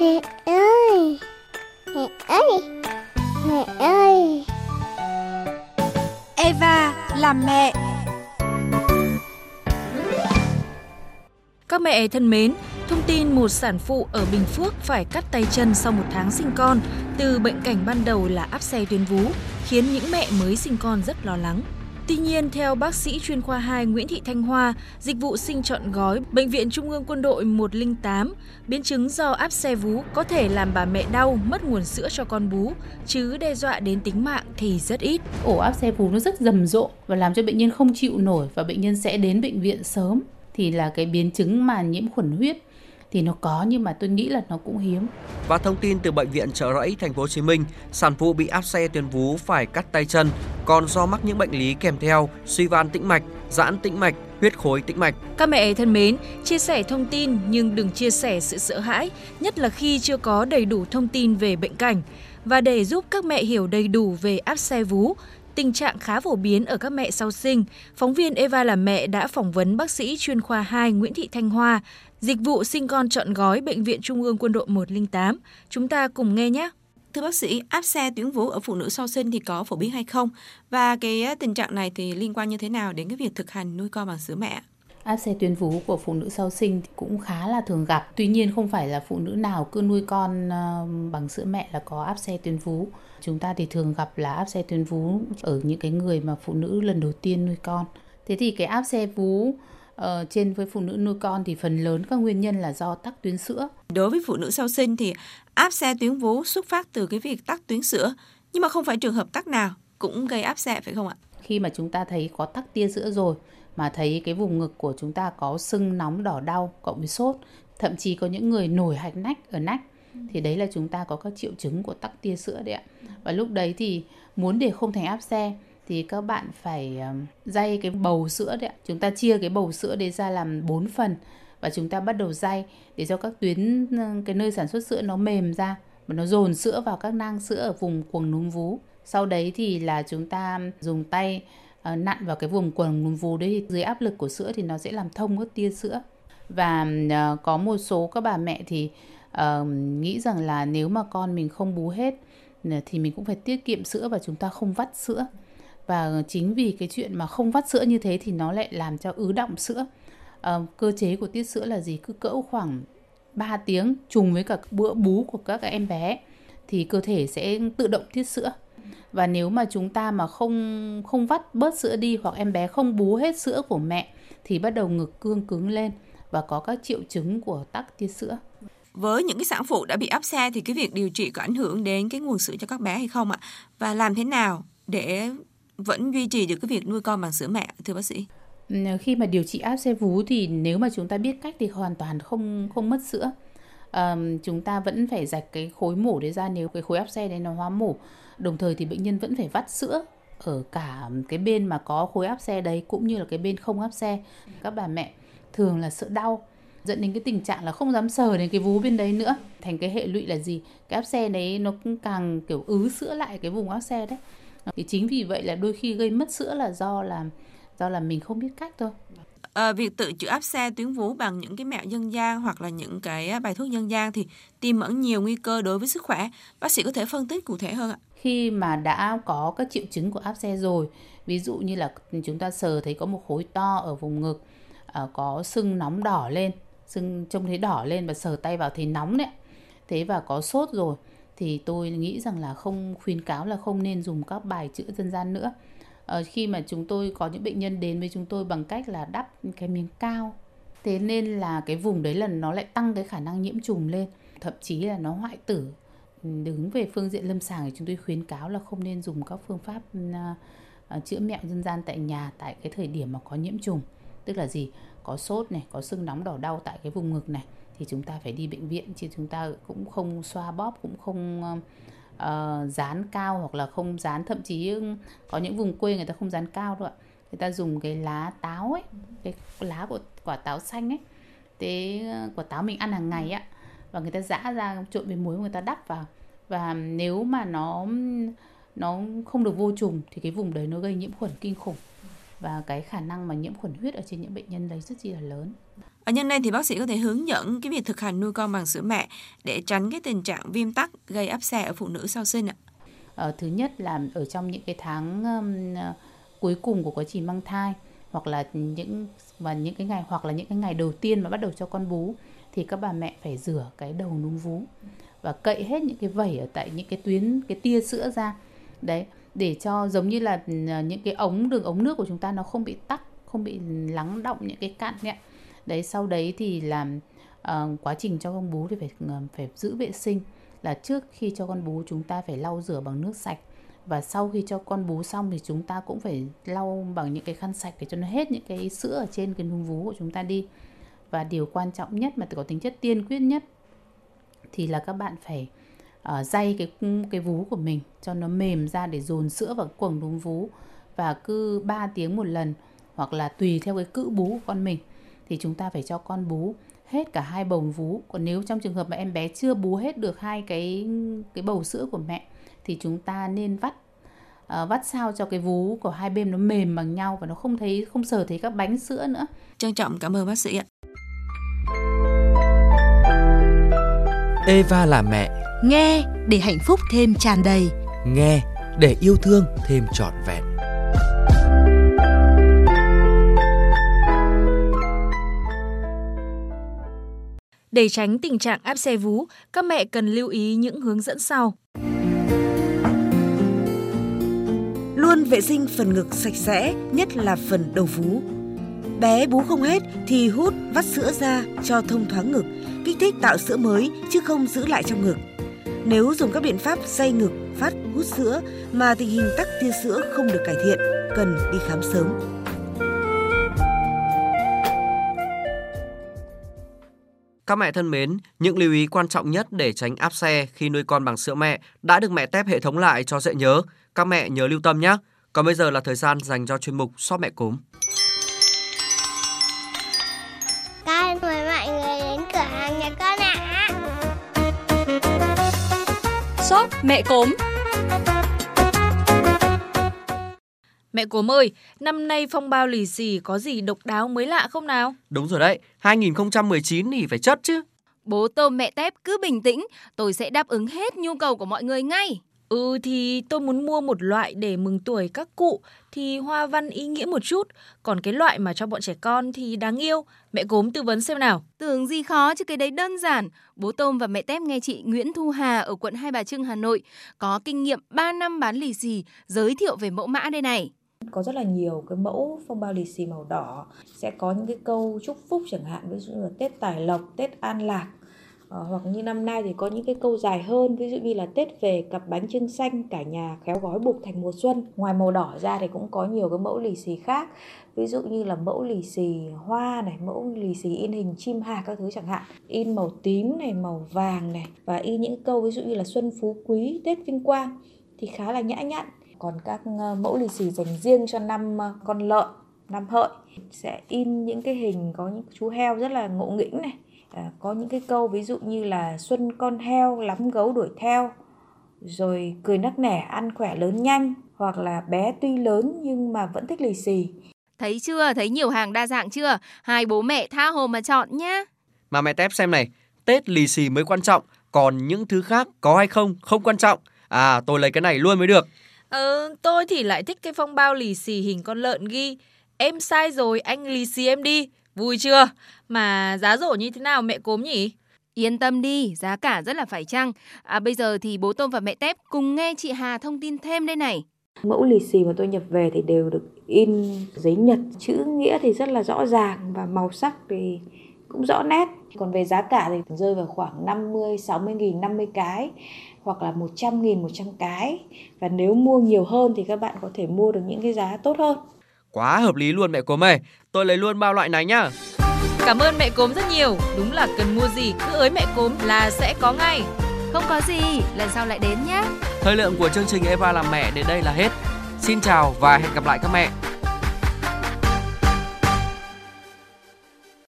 Mẹ ơi, mẹ ơi, mẹ ơi. Eva là mẹ. Các mẹ thân mến, thông tin một sản phụ ở Bình Phước phải cắt tay chân sau một tháng sinh con từ bệnh cảnh ban đầu là áp xe tuyến vú khiến những mẹ mới sinh con rất lo lắng. Tuy nhiên, theo bác sĩ chuyên khoa 2 Nguyễn Thị Thanh Hoa, Dịch vụ sinh trọn gói, Bệnh viện Trung ương Quân đội 108, biến chứng do áp xe vú có thể làm bà mẹ đau, mất nguồn sữa cho con bú, chứ đe dọa đến tính mạng thì rất ít. Ổ áp xe vú nó rất rầm rộ và làm cho bệnh nhân không chịu nổi và bệnh nhân sẽ đến bệnh viện sớm. Thì là cái biến chứng mà nhiễm khuẩn huyết thì nó có, nhưng mà tôi nghĩ là nó cũng hiếm. Và thông tin từ Bệnh viện Chợ Rẫy, Thành phố Hồ Chí Minh, sản phụ bị áp xe tuyến vú phải cắt tay chân, còn do mắc những bệnh lý kèm theo suy van tĩnh mạch, giãn tĩnh mạch, huyết khối tĩnh mạch. Các mẹ thân mến, chia sẻ thông tin nhưng đừng chia sẻ sự sợ hãi, nhất là khi chưa có đầy đủ thông tin về bệnh cảnh. Và để giúp các mẹ hiểu đầy đủ về áp xe vú, tình trạng khá phổ biến ở các mẹ sau sinh, phóng viên Eva là mẹ đã phỏng vấn bác sĩ chuyên khoa 2 Nguyễn Thị Thanh Hoa, Dịch vụ sinh con trọn gói, Bệnh viện Trung ương Quân đội 108. Chúng ta cùng nghe nhé. Thưa bác sĩ, áp xe tuyến vú ở phụ nữ sau sinh thì có phổ biến hay không? Và cái tình trạng này thì liên quan như thế nào đến cái việc thực hành nuôi con bằng sữa mẹ? Áp xe tuyến vú của phụ nữ sau sinh cũng khá là thường gặp. Tuy nhiên không phải là phụ nữ nào cứ nuôi con bằng sữa mẹ là có áp xe tuyến vú. Chúng ta thì thường gặp là áp xe tuyến vú ở những cái người mà phụ nữ lần đầu tiên nuôi con. Thế thì cái áp xe vú trên với phụ nữ nuôi con thì phần lớn các nguyên nhân là do tắc tuyến sữa. Đối với phụ nữ sau sinh thì áp xe tuyến vú xuất phát từ cái việc tắc tuyến sữa. Nhưng mà không phải trường hợp tắc nào cũng gây áp xe phải không ạ? Khi mà chúng ta thấy có tắc tia sữa rồi mà thấy cái vùng ngực của chúng ta có sưng nóng đỏ đau cộng với sốt, thậm chí có những người nổi hạch nách ở nách, thì đấy là chúng ta có các triệu chứng của tắc tia sữa đấy ạ. Và lúc đấy thì muốn để không thành áp xe thì các bạn phải day cái bầu sữa đấy ạ. Chúng ta chia cái bầu sữa đấy ra làm 4 phần và chúng ta bắt đầu day để cho các tuyến cái nơi sản xuất sữa nó mềm ra và nó dồn sữa vào các nang sữa ở vùng cuồng núm vú. Sau đấy thì là chúng ta dùng tay nặn vào cái vùng quầng núm vú đấy, dưới áp lực của sữa thì nó sẽ làm thông các tia sữa. Và có một số các bà mẹ thì nghĩ rằng là nếu mà con mình không bú hết thì mình cũng phải tiết kiệm sữa và chúng ta không vắt sữa. Và chính vì cái chuyện mà không vắt sữa như thế thì nó lại làm cho ứ đọng sữa. Cơ chế của tiết sữa là gì? Cứ cỡ khoảng 3 tiếng trùng với cả bữa bú của các em bé thì cơ thể sẽ tự động tiết sữa. Và nếu mà chúng ta mà không vắt bớt sữa đi hoặc em bé không bú hết sữa của mẹ thì bắt đầu ngực cương cứng lên và có các triệu chứng của tắc tia sữa. Với những cái sản phụ đã bị áp xe thì cái việc điều trị có ảnh hưởng đến cái nguồn sữa cho các bé hay không ạ? Và làm thế nào để vẫn duy trì được cái việc nuôi con bằng sữa mẹ, thưa bác sĩ? Khi mà điều trị áp xe vú thì nếu mà chúng ta biết cách thì hoàn toàn không mất sữa. Chúng ta vẫn phải rạch cái khối mổ đấy ra nếu cái khối áp xe đấy nó hóa mổ. Đồng thời thì bệnh nhân vẫn phải vắt sữa ở cả cái bên mà có khối áp xe đấy cũng như là cái bên không áp xe. Các bà mẹ thường là sợ đau dẫn đến cái tình trạng là không dám sờ đến cái vú bên đấy nữa. Thành cái hệ lụy là gì? Cái áp xe đấy nó cũng càng kiểu ứ sữa lại cái vùng áp xe đấy. Thì chính vì vậy là đôi khi gây mất sữa là do là mình không biết cách thôi. Việc tự chữa áp xe tuyến vú bằng những cái mẹo dân gian hoặc là những cái bài thuốc dân gian thì tiềm ẩn nhiều nguy cơ đối với sức khỏe. Bác sĩ có thể phân tích cụ thể hơn ạ? Khi mà đã có các triệu chứng của áp xe rồi, ví dụ như là chúng ta sờ thấy có một khối to ở vùng ngực, có sưng nóng đỏ lên, sưng trông thấy đỏ lên và sờ tay vào thấy nóng đấy. Thế và có sốt rồi thì tôi nghĩ rằng là không khuyến cáo là không nên dùng các bài chữa dân gian nữa. Khi mà chúng tôi có những bệnh nhân đến với chúng tôi bằng cách là đắp cái miếng cao, thế nên là cái vùng đấy là nó lại tăng cái khả năng nhiễm trùng lên, thậm chí là nó hoại tử. Đứng về phương diện lâm sàng thì chúng tôi khuyến cáo là không nên dùng các phương pháp chữa mẹo dân gian tại nhà tại cái thời điểm mà có nhiễm trùng, tức là gì, có sốt này, có sưng nóng đỏ đau tại cái vùng ngực này thì chúng ta phải đi bệnh viện, chứ chúng ta cũng không xoa bóp, cũng không dán cao hoặc là không dán, thậm chí có những vùng quê người ta không dán cao đâu ạ. Người ta dùng cái lá táo ấy, cái lá của quả táo xanh ấy, cái quả táo mình ăn hàng ngày ạ, và người ta giã ra trộn với muối người ta đắp vào. Và nếu mà nó không được vô trùng thì cái vùng đấy nó gây nhiễm khuẩn kinh khủng và cái khả năng mà nhiễm khuẩn huyết ở trên những bệnh nhân đấy rất chi là lớn. Ở nhân đây thì bác sĩ có thể hướng dẫn cái việc thực hành nuôi con bằng sữa mẹ để tránh cái tình trạng viêm tắc gây áp xe ở phụ nữ sau sinh ạ. Thứ nhất là ở trong những cái tháng cuối cùng của quá trình mang thai hoặc là những cái ngày đầu tiên mà bắt đầu cho con bú thì các bà mẹ phải rửa cái đầu núm vú và cậy hết những cái vẩy ở tại những cái tuyến, cái tia sữa ra đấy, để cho giống như là những cái đường ống nước của chúng ta nó không bị tắc, không bị lắng động những cái cặn ấy. Đấy, sau đấy thì làm quá trình cho con bú thì phải giữ vệ sinh, là trước khi cho con bú chúng ta phải lau rửa bằng nước sạch, và sau khi cho con bú xong thì chúng ta cũng phải lau bằng những cái khăn sạch để cho nó hết những cái sữa ở trên cái núm vú của chúng ta đi. Và điều quan trọng nhất mà có tính chất tiên quyết nhất thì là các bạn phải day cái vú của mình cho nó mềm ra để dồn sữa vào cuống núm vú, và cứ 3 tiếng một lần hoặc là tùy theo cái cữ bú của con mình thì chúng ta phải cho con bú hết cả 2 bầu vú. Còn nếu trong trường hợp mà em bé chưa bú hết được 2 cái bầu sữa của mẹ thì chúng ta nên vắt sao cho cái vú của hai bên nó mềm bằng nhau và nó không sờ thấy các bánh sữa nữa. Trân trọng cảm ơn bác sĩ ạ. Eva là mẹ. Nghe để hạnh phúc thêm tràn đầy. Nghe để yêu thương thêm trọn vẹn. Để tránh tình trạng áp xe vú, các mẹ cần lưu ý những hướng dẫn sau. Luôn vệ sinh phần ngực sạch sẽ, nhất là phần đầu vú. Bé bú không hết thì hút vắt sữa ra cho thông thoáng ngực, kích thích tạo sữa mới chứ không giữ lại trong ngực. Nếu dùng các biện pháp day ngực, phát hút sữa mà tình hình tắc tia sữa không được cải thiện, cần đi khám sớm. Các mẹ thân mến, những lưu ý quan trọng nhất để tránh áp xe khi nuôi con bằng sữa mẹ đã được Mẹ Tép hệ thống lại cho dễ nhớ. Các mẹ nhớ lưu tâm nhé. Còn bây giờ là thời gian dành cho chuyên mục Shop Mẹ Cốm. Con mời mọi người đến cửa hàng nhà con ạ. Shop Mẹ Cốm. Mẹ Cốm ơi, năm nay phong bao lì xì có gì độc đáo mới lạ không nào? Đúng rồi đấy, 2019 thì phải chất chứ. Bố Tôm Mẹ Tép cứ bình tĩnh, tôi sẽ đáp ứng hết nhu cầu của mọi người ngay. Thì tôi muốn mua một loại để mừng tuổi các cụ thì hoa văn ý nghĩa một chút. Còn cái loại mà cho bọn trẻ con thì đáng yêu. Mẹ Cốm tư vấn xem nào. Tưởng gì khó chứ, cái đấy đơn giản. Bố Tôm và Mẹ Tép nghe chị Nguyễn Thu Hà ở quận Hai Bà Trưng, Hà Nội có kinh nghiệm 3 năm bán lì xì giới thiệu về mẫu mã đây này. Có rất là nhiều cái mẫu phong bao lì xì màu đỏ, sẽ có những cái câu chúc phúc chẳng hạn, ví dụ như là Tết tài lộc, Tết an lạc, hoặc như năm nay thì có những cái câu dài hơn, ví dụ như là Tết về cặp bánh trưng xanh, cả nhà khéo gói buộc thành mùa xuân. Ngoài màu đỏ ra thì cũng có nhiều cái mẫu lì xì khác, ví dụ như là mẫu lì xì hoa này, mẫu lì xì in hình chim hà các thứ chẳng hạn, in màu tím này, màu vàng này, và in những câu ví dụ như là xuân phú quý, Tết vinh quang thì khá là nhã nhặn. Còn các mẫu lì xì dành riêng cho năm con lợn, năm hợi sẽ in những cái hình có những chú heo rất là ngộ nghĩnh này, có những cái câu ví dụ như là xuân con heo lắm gấu đuổi theo, rồi cười nắc nẻ ăn khỏe lớn nhanh, hoặc là bé tuy lớn nhưng mà vẫn thích lì xì. Thấy chưa, thấy nhiều hàng đa dạng chưa? Hai bố mẹ tha hồ mà chọn nhá. Mà Mẹ Tép xem này, Tết lì xì mới quan trọng, còn những thứ khác có hay không quan trọng. À, tôi lấy cái này luôn mới được. Tôi thì lại thích cái phong bao lì xì hình con lợn ghi "Em sai rồi, anh lì xì em đi". Vui chưa? Mà giá rổ như thế nào Mẹ Cốm nhỉ? Yên tâm đi, giá cả rất là phải chăng. Bây giờ thì Bố Tôm và Mẹ Tép cùng nghe chị Hà thông tin thêm đây này. Mẫu lì xì mà tôi nhập về thì đều được in giấy nhật, chữ nghĩa thì rất là rõ ràng và màu sắc thì cũng rõ nét. Còn về giá cả thì rơi vào khoảng 50-60 nghìn 50 cái, hoặc là 100 nghìn 100 cái. Và nếu mua nhiều hơn thì các bạn có thể mua được những cái giá tốt hơn. Quá hợp lý luôn Mẹ Cốm ơi, tôi lấy luôn bao loại này nhá. Cảm ơn Mẹ Cốm rất nhiều, đúng là cần mua gì cứ ới Mẹ Cốm là sẽ có ngay. Không có gì, lần sau lại đến nhé. Thời lượng của chương trình Eva làm mẹ đến đây là hết. Xin chào và hẹn gặp lại các mẹ.